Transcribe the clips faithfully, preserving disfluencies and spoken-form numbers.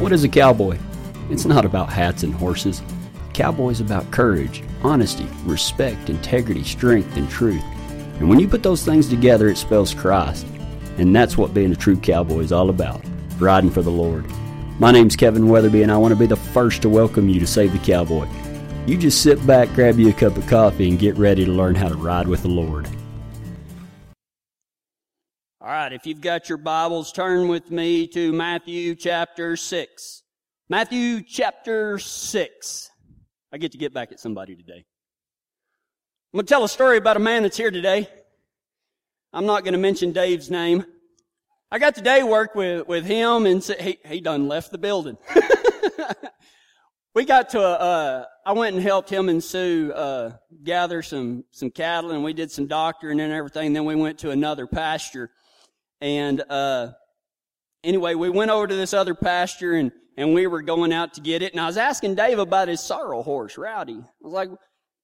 What is a cowboy? It's not about hats and horses. Cowboy's about courage, honesty, respect, integrity, strength, and truth. And when you put those things together, it spells Christ. And that's what being a true cowboy is all about, riding for the Lord. My name's Kevin Weatherby, and I want to be the first to welcome you to Save the Cowboy. You just sit back, grab you a cup of coffee, and get ready to learn how to ride with the Lord. All right, if you've got your Bibles, turn with me to Matthew chapter six. Matthew chapter six. I get to get back at somebody today. I'm going to tell a story about a man that's here today. I'm not going to mention Dave's name. I got to day work with, with him, and he, he done left the building. We got to, a, uh, I went and helped him and Sue uh, gather some, some cattle, and we did some doctoring and everything. Then we went to another pasture. And uh, anyway, we went over to this other pasture, and, and we were going out to get it. And I was asking Dave about his sorrel horse, Rowdy. I was like,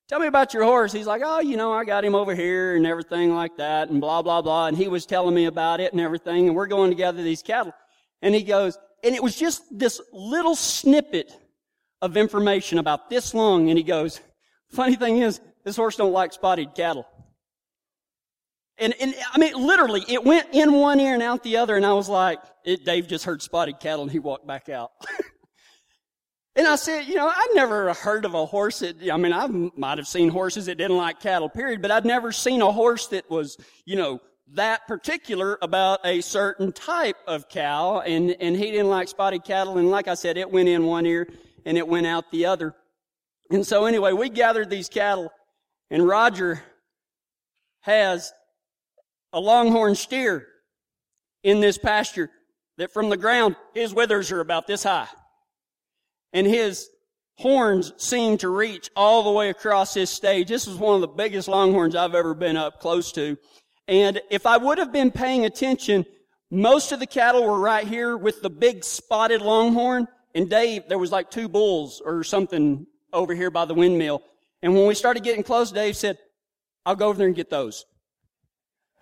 tell me about your horse. He's like, oh, you know, I got him over here and everything like that and blah, blah, blah. And he was telling me about it and everything. And we're going to gather these cattle. And he goes, and it was just this little snippet of information about this long. And he goes, funny thing is, this horse don't like spotted cattle. And, and I mean, literally, it went in one ear and out the other. And I was like, it, Dave just heard spotted cattle, and he walked back out. And I said, you know, I've never heard of a horse that, I mean, I might have seen horses that didn't like cattle, period, but I'd never seen a horse that was, you know, that particular about a certain type of cow, and, and he didn't like spotted cattle, and like I said, it went in one ear and it went out the other. And so anyway, we gathered these cattle, and Roger has a longhorn steer in this pasture that from the ground, his withers are about this high. And his horns seem to reach all the way across his stage. This is one of the biggest longhorns I've ever been up close to. And if I would have been paying attention, most of the cattle were right here with the big spotted longhorn. And Dave, there was like two bulls or something over here by the windmill. And when we started getting close, Dave said, I'll go over there and get those.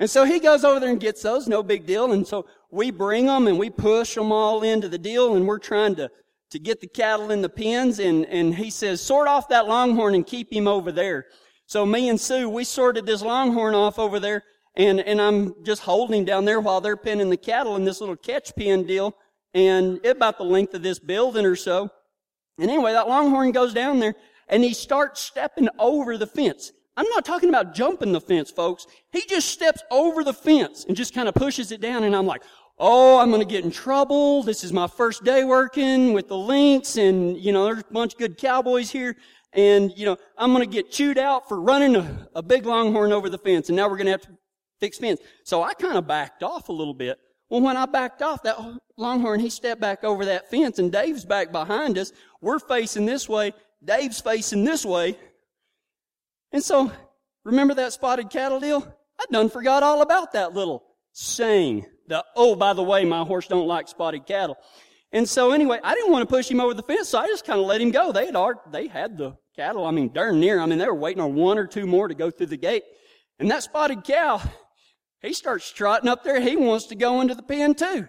And so he goes over there and gets those, no big deal. And so we bring them and we push them all into the deal, and we're trying to to get the cattle in the pens, and, and he says, sort off that longhorn and keep him over there. So me and Sue, we sorted this longhorn off over there, and, and I'm just holding him down there while they're penning the cattle in this little catch pen deal, and about the length of this building or so. And anyway, that longhorn goes down there, and he starts stepping over the fence. I'm not talking about jumping the fence, folks. He just steps over the fence and just kind of pushes it down, and I'm like, oh, I'm going to get in trouble. This is my first day working with the Links, and, you know, there's a bunch of good cowboys here. And, you know, I'm going to get chewed out for running a, a big longhorn over the fence, and now we're going to have to fix fence. So I kind of backed off a little bit. Well, when I backed off, that longhorn, he stepped back over that fence, and Dave's back behind us. We're facing this way. Dave's facing this way. And so, remember that spotted cattle deal? I done forgot all about that little saying. The, oh, by the way, my horse don't like spotted cattle. And so anyway, I didn't want to push him over the fence, so I just kind of let him go. They had they had the cattle, I mean, darn near. I mean, they were waiting on one or two more to go through the gate. And that spotted cow, he starts trotting up there. He wants to go into the pen too.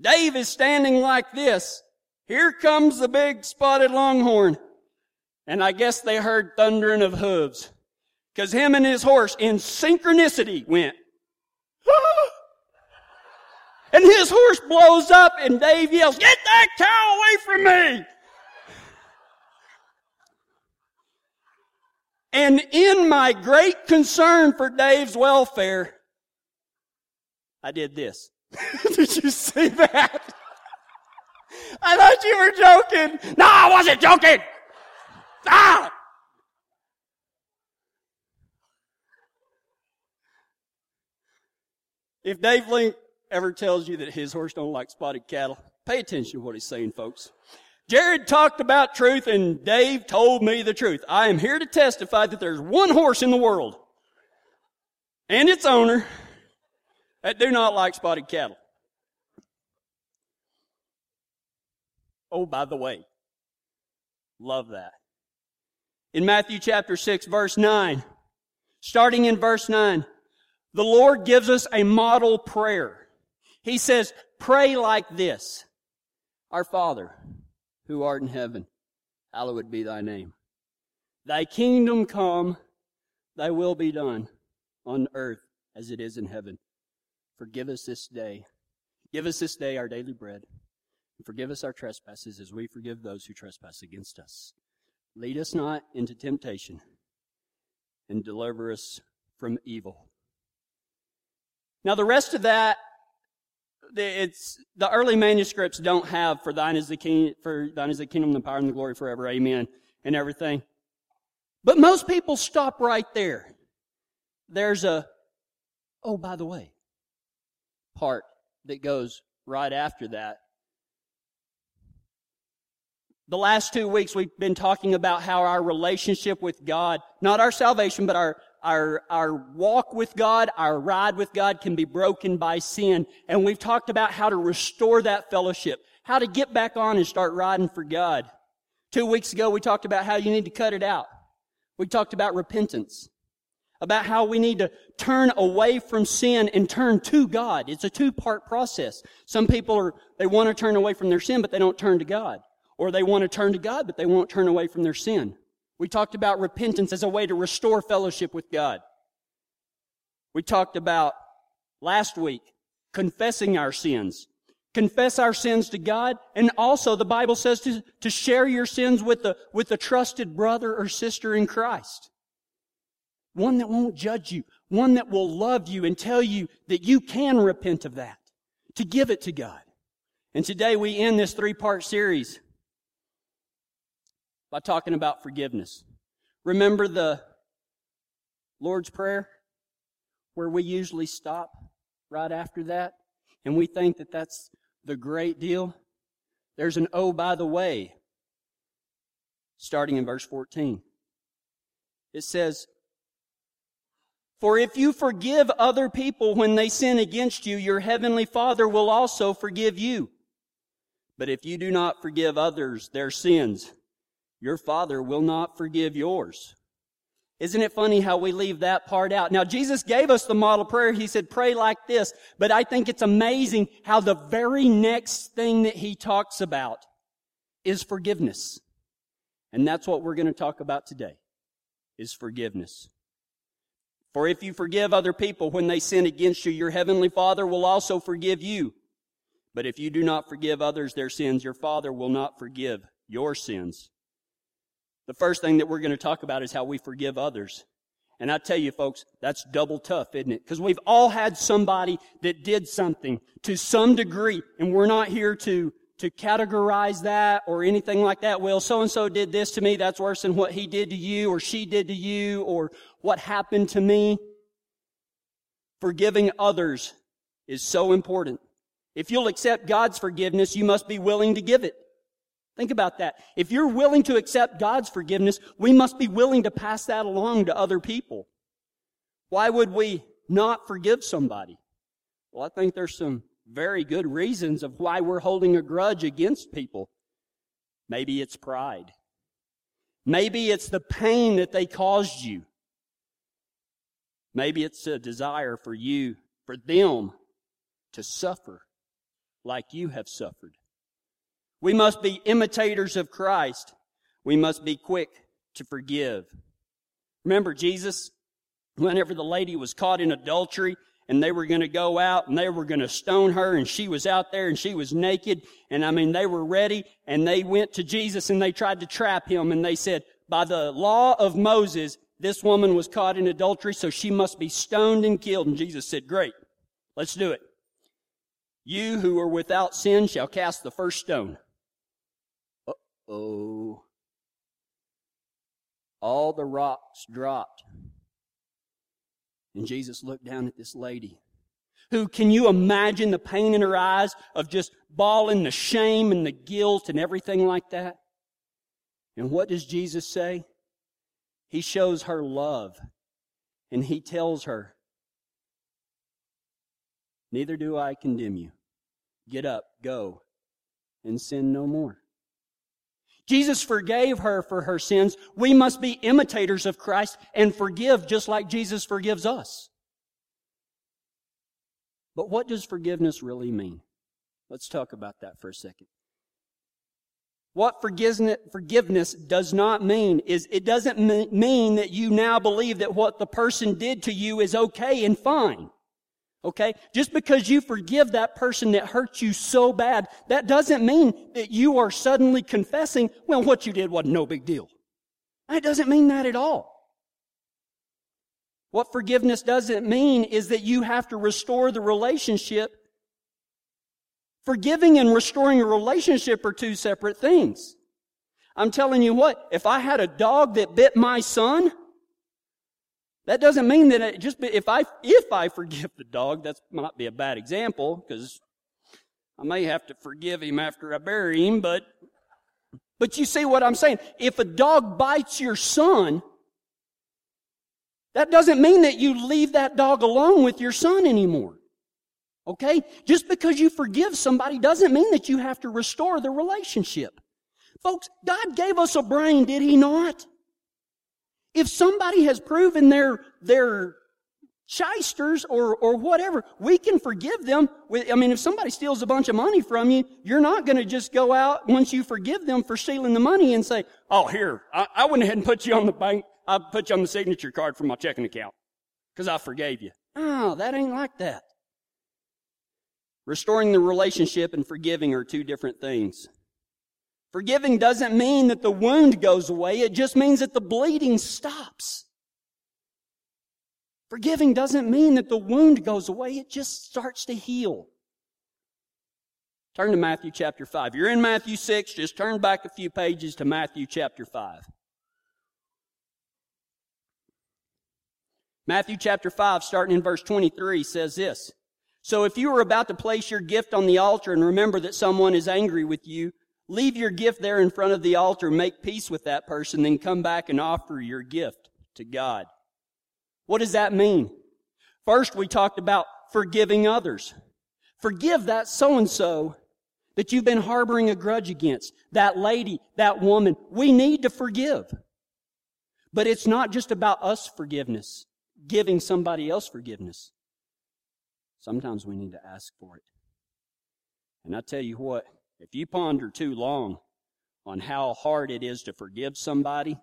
Dave is standing like this. Here comes the big spotted longhorn. And I guess they heard thundering of hooves, because him and his horse in synchronicity went, ah! And his horse blows up, and Dave yells, get that cow away from me! And in my great concern for Dave's welfare, I did this. Did you see that? I thought you were joking. No, I wasn't joking! Ah! If Dave Link ever tells you that his horse don't like spotted cattle, pay attention to what he's saying, folks. Jared talked about truth, and Dave told me the truth. I am here to testify that there's one horse in the world and its owner that do not like spotted cattle. Oh, by the way, love that. In Matthew chapter six, verse nine, starting in verse nine, the Lord gives us a model prayer. He says, pray like this. Our Father, who art in heaven, hallowed be thy name. Thy kingdom come, thy will be done on earth as it is in heaven. Forgive us this day. Give us this day our daily bread. Forgive us our trespasses as we forgive those who trespass against us. Lead us not into temptation, and deliver us from evil. Now the rest of that, it's the early manuscripts don't have "For thine is the king, for thine is the kingdom, the power, and the glory forever, amen," and everything. But most people stop right there. There's a "oh, by the way" part that goes right after that. The last two weeks we've been talking about how our relationship with God, not our salvation, but our Our, our walk with God, our ride with God can be broken by sin. And we've talked about how to restore that fellowship, how to get back on and start riding for God. Two weeks ago, we talked about how you need to cut it out. We talked about repentance, about how we need to turn away from sin and turn to God. It's a two-part process. Some people are, they want to turn away from their sin, but they don't turn to God. Or they want to turn to God, but they won't turn away from their sin. We talked about repentance as a way to restore fellowship with God. We talked about, last week, confessing our sins. Confess our sins to God, and also the Bible says to, to share your sins with a, with a trusted brother or sister in Christ. One that won't judge you, one that will love you and tell you that you can repent of that, to give it to God. And today we end this three-part series by talking about forgiveness. Remember the Lord's Prayer, where we usually stop right after that, and we think that that's the great deal? There's an "oh, by the way," starting in verse fourteen. It says, "For if you forgive other people when they sin against you, your heavenly Father will also forgive you. But if you do not forgive others their sins, your Father will not forgive yours." Isn't it funny how we leave that part out? Now, Jesus gave us the model prayer. He said, pray like this. But I think it's amazing how the very next thing that he talks about is forgiveness. And that's what we're going to talk about today, is forgiveness. "For if you forgive other people when they sin against you, your heavenly Father will also forgive you. But if you do not forgive others their sins, your Father will not forgive your sins." The first thing that we're going to talk about is how we forgive others. And I tell you, folks, that's double tough, isn't it? Because we've all had somebody that did something to some degree, and we're not here to, to categorize that or anything like that. Well, so-and-so did this to me. That's worse than what he did to you or she did to you or what happened to me. Forgiving others is so important. If you'll accept God's forgiveness, you must be willing to give it. Think about that. If you're willing to accept God's forgiveness, we must be willing to pass that along to other people. Why would we not forgive somebody? Well, I think there's some very good reasons of why we're holding a grudge against people. Maybe it's pride. Maybe it's the pain that they caused you. Maybe it's a desire for you, for them, to suffer like you have suffered. We must be imitators of Christ. We must be quick to forgive. Remember Jesus, whenever the lady was caught in adultery and they were going to go out and they were going to stone her, and she was out there and she was naked, and I mean they were ready, and they went to Jesus and they tried to trap him, and they said, by the law of Moses, this woman was caught in adultery, so she must be stoned and killed. And Jesus said, great, let's do it. You who are without sin shall cast the first stone. Oh, all the rocks dropped. And Jesus looked down at this lady who, can you imagine the pain in her eyes of just bawling the shame and the guilt and everything like that? And what does Jesus say? He shows her love, and he tells her, neither do I condemn you. Get up, go, and sin no more. Jesus forgave her for her sins. We must be imitators of Christ and forgive just like Jesus forgives us. But what does forgiveness really mean? Let's talk about that for a second. What forgiveness does not mean is it doesn't mean that you now believe that what the person did to you is okay and fine. Okay? Just because you forgive that person that hurt you so bad, that doesn't mean that you are suddenly confessing, well, what you did wasn't no big deal. That doesn't mean that at all. What forgiveness doesn't mean is that you have to restore the relationship. Forgiving and restoring a relationship are two separate things. I'm telling you what, if I had a dog that bit my son, that doesn't mean that it just, if I, if I forgive the dog, that might be a bad example, because I may have to forgive him after I bury him, but, but you see what I'm saying. If a dog bites your son, that doesn't mean that you leave that dog alone with your son anymore. Okay? Just because you forgive somebody doesn't mean that you have to restore the relationship. Folks, God gave us a brain, did He not? If somebody has proven their, their shysters or, or whatever, we can forgive them. With, I mean, if somebody steals a bunch of money from you, you're not going to just go out once you forgive them for stealing the money and say, oh, here, I, I went ahead and put you on the bank. I put you on the signature card for my checking account because I forgave you. Oh, that ain't like that. Restoring the relationship and forgiving are two different things. Forgiving doesn't mean that the wound goes away. It just means that the bleeding stops. Forgiving doesn't mean that the wound goes away. It just starts to heal. Turn to Matthew chapter five. You're in Matthew six. Just turn back a few pages to Matthew chapter five. Matthew chapter five, starting in verse twenty-three, says this. So if you are about to place your gift on the altar and remember that someone is angry with you, leave your gift there in front of the altar, make peace with that person, then come back and offer your gift to God. What does that mean? First, we talked about forgiving others. Forgive that so-and-so that you've been harboring a grudge against, that lady, that woman. We need to forgive. But it's not just about us forgiveness, giving somebody else forgiveness. Sometimes we need to ask for it. And I tell you what, if you ponder too long on how hard it is to forgive somebody,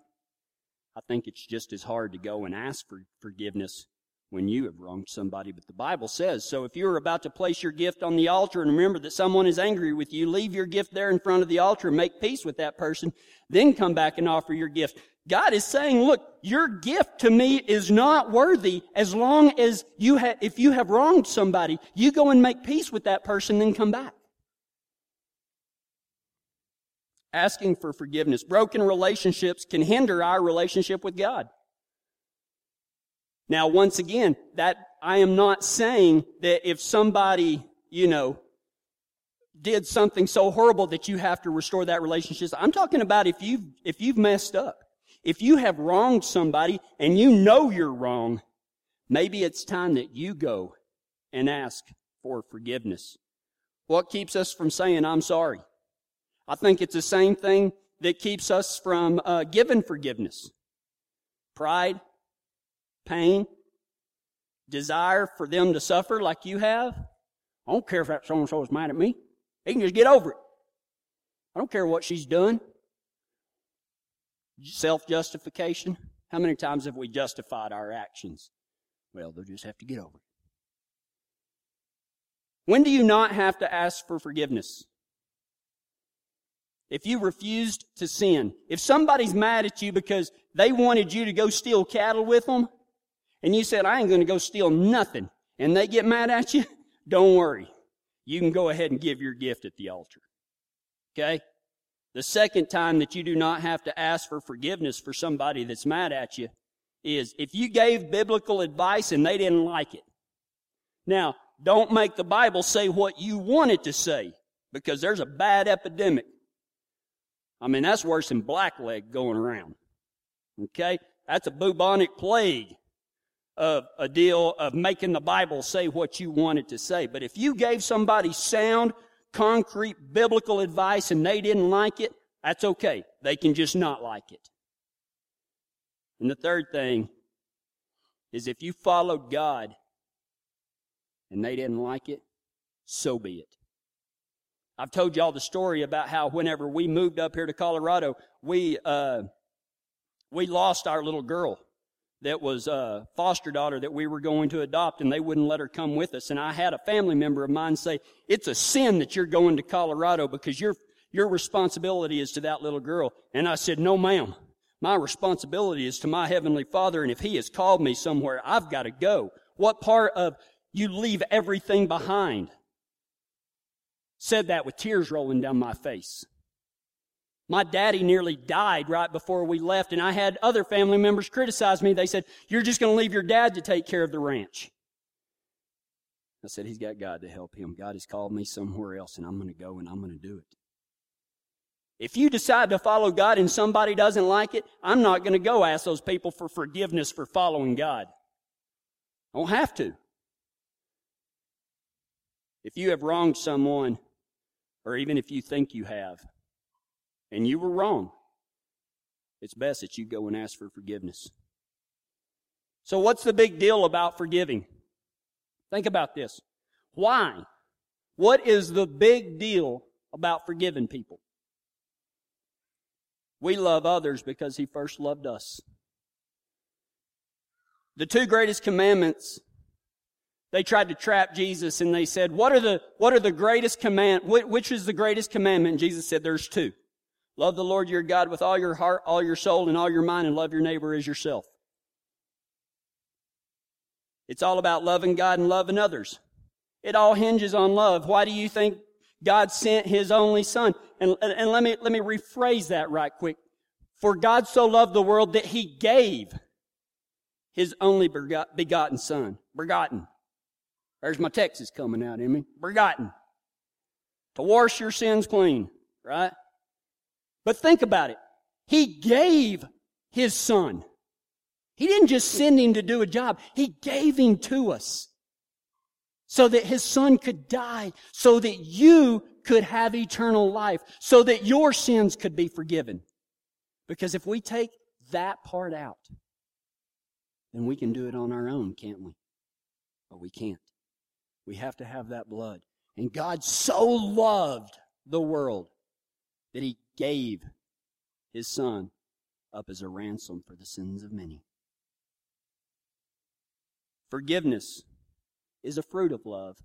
I think it's just as hard to go and ask for forgiveness when you have wronged somebody. But the Bible says, so if you are about to place your gift on the altar and remember that someone is angry with you, leave your gift there in front of the altar and make peace with that person, then come back and offer your gift. God is saying, look, your gift to me is not worthy as long as you have, if you have wronged somebody, you go and make peace with that person, then come back. Asking for forgiveness. Broken relationships can hinder our relationship with God. Now, once again, that I am not saying that if somebody, you know, did something so horrible that you have to restore that relationship. I'm talking about if you've, if you've messed up. If you have wronged somebody and you know you're wrong, maybe it's time that you go and ask for forgiveness. What keeps us from saying, I'm sorry? I think it's the same thing that keeps us from uh, giving forgiveness. Pride, pain, desire for them to suffer like you have. I don't care if that so-and-so is mad at me. He can just get over it. I don't care what she's done. Self-justification. How many times have we justified our actions? Well, they'll just have to get over it. When do you not have to ask for forgiveness? If you refused to sin. If somebody's mad at you because they wanted you to go steal cattle with them, and you said, I ain't going to go steal nothing, and they get mad at you, don't worry. You can go ahead and give your gift at the altar. Okay? The second time that you do not have to ask for forgiveness for somebody that's mad at you is if you gave biblical advice and they didn't like it. Now, don't make the Bible say what you want it to say, because there's a bad epidemic. I mean, that's worse than blackleg going around. Okay? That's a bubonic plague of a deal of making the Bible say what you want it to say. But if you gave somebody sound, concrete biblical advice and they didn't like it, that's okay. They can just not like it. And the third thing is if you followed God and they didn't like it, so be it. I've told y'all the story about how whenever we moved up here to Colorado, we uh, we lost our little girl that was a foster daughter that we were going to adopt, and they wouldn't let her come with us. And I had a family member of mine say, it's a sin that you're going to Colorado because your your responsibility is to that little girl. And I said, no, ma'am. My responsibility is to my Heavenly Father, and if He has called me somewhere, I've got to go. What part of you leave everything behind? Said that with tears rolling down my face. My daddy nearly died right before we left, and I had other family members criticize me. They said, you're just going to leave your dad to take care of the ranch. I said, he's got God to help him. God has called me somewhere else, and I'm going to go, and I'm going to do it. If you decide to follow God and somebody doesn't like it, I'm not going to go ask those people for forgiveness for following God. I don't have to. If you have wronged someone, or even if you think you have, and you were wrong, it's best that you go and ask for forgiveness. So what's the big deal about forgiving? Think about this. Why? What is the big deal about forgiving people? We love others because He first loved us. The two greatest commandments, they tried to trap Jesus, and they said, what are the, what are the greatest command, which is the greatest commandment? And Jesus said, there's two. Love the Lord your God with all your heart, all your soul, and all your mind, and love your neighbor as yourself. It's all about loving God and loving others. It all hinges on love. Why do you think God sent His only Son? And, and let me, let me rephrase that right quick. For God so loved the world that He gave His only begotten Son. Begotten. There's my Texas coming out in me. Begotten. To wash your sins clean, right? But think about it. He gave His Son. He didn't just send Him to do a job. He gave Him to us so that His Son could die, so that you could have eternal life, so that your sins could be forgiven. Because if we take that part out, then we can do it on our own, can't we? But we can't. We have to have that blood. And God so loved the world that He gave His Son up as a ransom for the sins of many. Forgiveness is a fruit of love.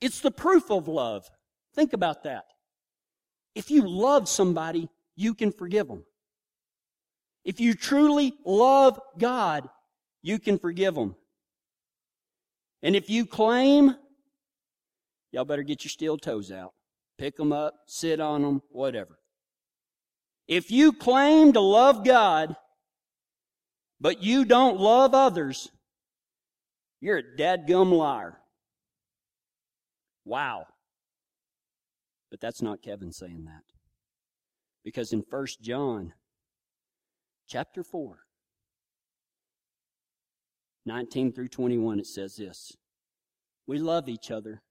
It's the proof of love. Think about that. If you love somebody, you can forgive them. If you truly love God, you can forgive them. And if you claim, y'all better get your steel toes out. Pick them up, sit on them, whatever. If you claim to love God, but you don't love others, you're a dadgum liar. Wow. But that's not Kevin saying that. Because in First John chapter four, nineteen through twenty-one, it says this. We love each other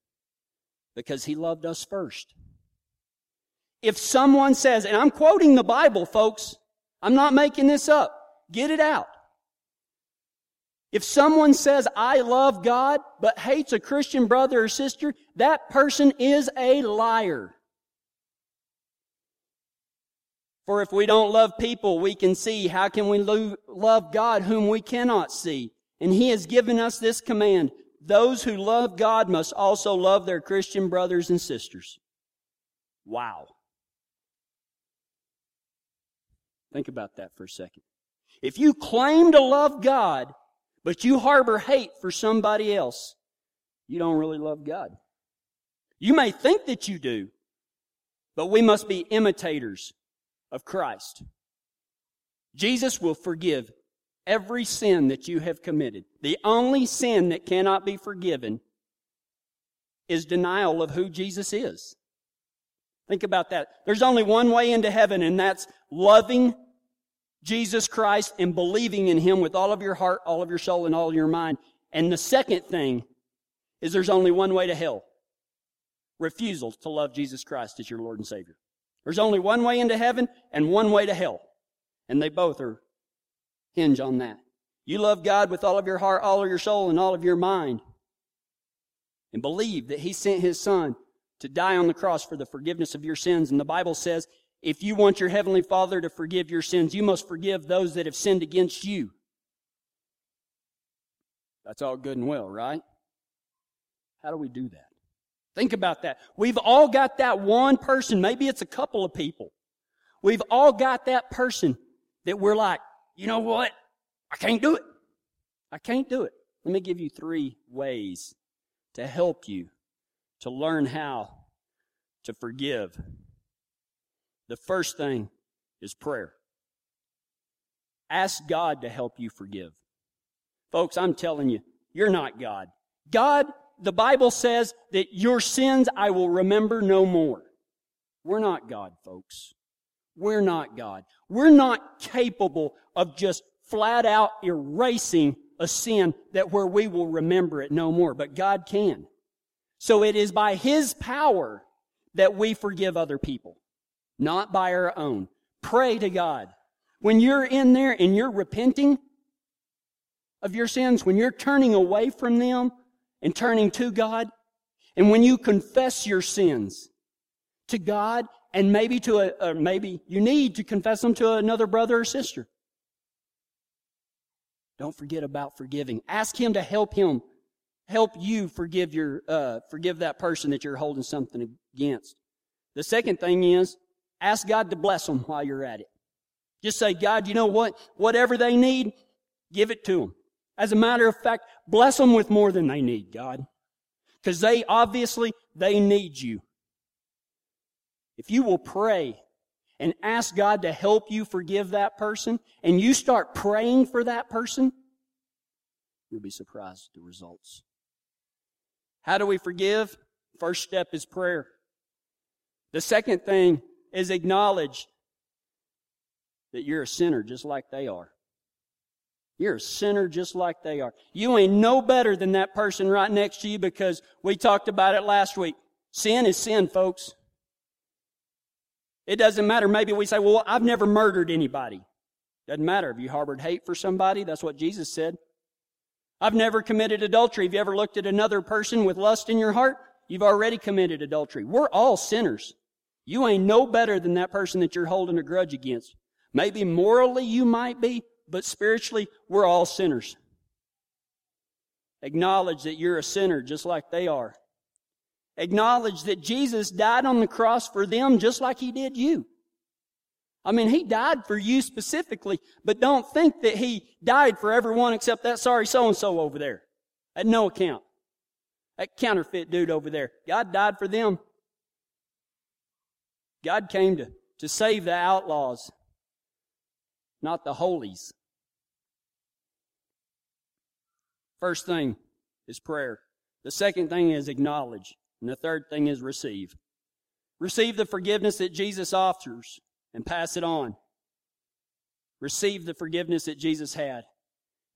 because He loved us first. If someone says, and I'm quoting the Bible, folks, I'm not making this up. Get it out. If someone says, I love God, but hates a Christian brother or sister, that person is a liar. For if we don't love people we can see, how can we lo- love God whom we cannot see? And He has given us this command. Those who love God must also love their Christian brothers and sisters. Wow. Think about that for a second. If you claim to love God, but you harbor hate for somebody else, you don't really love God. You may think that you do, but we must be imitators of Christ. Jesus will forgive every sin that you have committed. The only sin that cannot be forgiven is denial of who Jesus is. Think about that. There's only one way into heaven, and that's loving Jesus Christ and believing in Him with all of your heart, all of your soul, and all of your mind. And the second thing is there's only one way to hell. Refusal to love Jesus Christ as your Lord and Savior. There's only one way into heaven and one way to hell. And they both are hinge on that. You love God with all of your heart, all of your soul, and all of your mind. and believe that he sent his son to die on the cross for the forgiveness of your sins. And the Bible says, if you want your heavenly Father to forgive your sins, you must forgive those that have sinned against you. That's all good and well, right? How do we do that? Think about that. We've all got that one person. Maybe it's a couple of people. We've all got that person that we're like, you know what? I can't do it. I can't do it. Let me give you three ways to help you to learn how to forgive. The first thing is prayer. Ask God to help you forgive. Folks, I'm telling you, you're not God. God, the Bible says that your sins I will remember no more. We're not God, folks. We're not God. We're not capable of just flat out erasing a sin that where we will remember it no more, but God can. So it is by His power that we forgive other people, not by our own. Pray to God. When you're in there and you're repenting of your sins, when you're turning away from them and turning to God, and when you confess your sins to God, and maybe to a, or maybe you need to confess them to another brother or sister. Don't forget about forgiving. Ask Him to help him, help you forgive your, uh, forgive that person that you're holding something against. The second thing is, ask God to bless them while you're at it. Just say, God, you know what? Whatever they need, give it to them. As a matter of fact, bless them with more than they need, God, because they obviously they need you. If you will pray and ask God to help you forgive that person, and you start praying for that person, you'll be surprised at the results. How do we forgive? First step is prayer. The second thing is acknowledge that you're a sinner just like they are. You're a sinner just like they are. You ain't no better than that person right next to you, because we talked about it last week. Sin is sin, folks. It doesn't matter. Maybe we say, well, I've never murdered anybody. Doesn't matter. Have you harbored hate for somebody? That's what Jesus said. I've never committed adultery. Have you ever looked at another person with lust in your heart? You've already committed adultery. We're all sinners. You ain't no better than that person that you're holding a grudge against. Maybe morally you might be, but spiritually we're all sinners. Acknowledge that you're a sinner just like they are. Acknowledge that Jesus died on the cross for them just like He did you. I mean, He died for you specifically, but don't think that He died for everyone except that sorry so-and-so over there. At no account. That counterfeit dude over there. God died for them. God came to, to save the outlaws, not the holies. First thing is prayer. The second thing is acknowledge. And the third thing is receive. Receive the forgiveness that Jesus offers and pass it on. Receive the forgiveness that Jesus had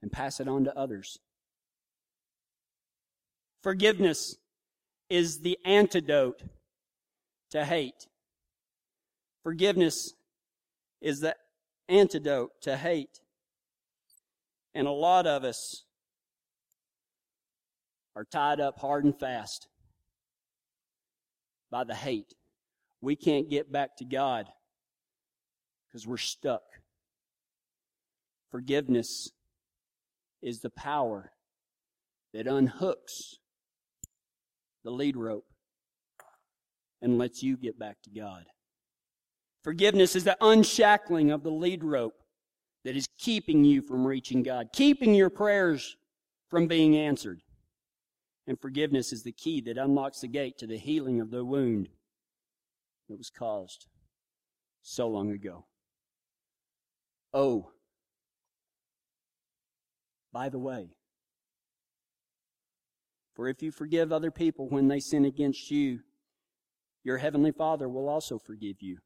and pass it on to others. Forgiveness is the antidote to hate. Forgiveness is the antidote to hate. And a lot of us are tied up hard and fast by the hate. We can't get back to God because we're stuck. Forgiveness is the power that unhooks the lead rope and lets you get back to God. Forgiveness is the unshackling of the lead rope that is keeping you from reaching God, keeping your prayers from being answered. And forgiveness is the key that unlocks the gate to the healing of the wound that was caused so long ago. Oh, by the way, for if you forgive other people when they sin against you, your heavenly Father will also forgive you.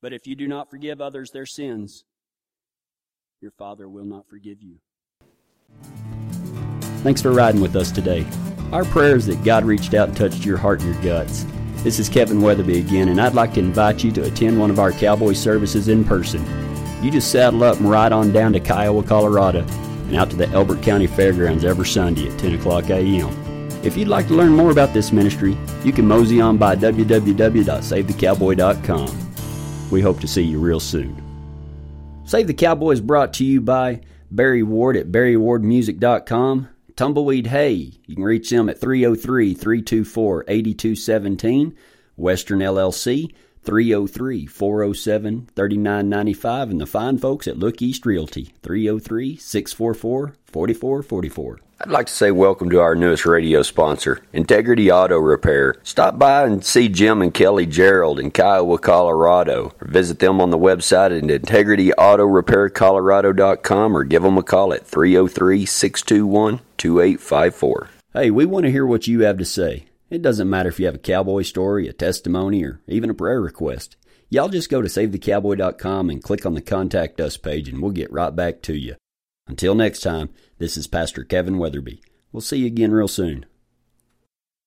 But if you do not forgive others their sins, your Father will not forgive you. Thanks for riding with us today. Our prayer is that God reached out and touched your heart and your guts. This is Kevin Weatherby again, and I'd like to invite you to attend one of our Cowboy services in person. You just saddle up and ride on down to Kiowa, Colorado, and out to the Elbert County Fairgrounds every Sunday at ten o'clock a.m. If you'd like to learn more about this ministry, you can mosey on by w w w dot save the cowboy dot com. We hope to see you real soon. Save the Cowboy is brought to you by Barry Ward at barry ward music dot com, Tumbleweed Hay, you can reach them at three oh three, three two four, eight two one seven, Western L L C, three oh three, four oh seven, three nine nine five, and the fine folks at Look East Realty, three oh three, six four four, four four four four. I'd like to say welcome to our newest radio sponsor, Integrity Auto Repair. Stop by and see Jim and Kelly Gerald in Kiowa, Colorado, or visit them on the website at integrity auto repair colorado dot com, or give them a call at three oh three, six two one, two eight five four. Hey, we want to hear what you have to say. It doesn't matter if you have a cowboy story, a testimony, or even a prayer request. Y'all just go to save the cowboy dot com and click on the Contact Us page, and we'll get right back to you. Until next time, this is Pastor Kevin Weatherby. We'll see you again real soon.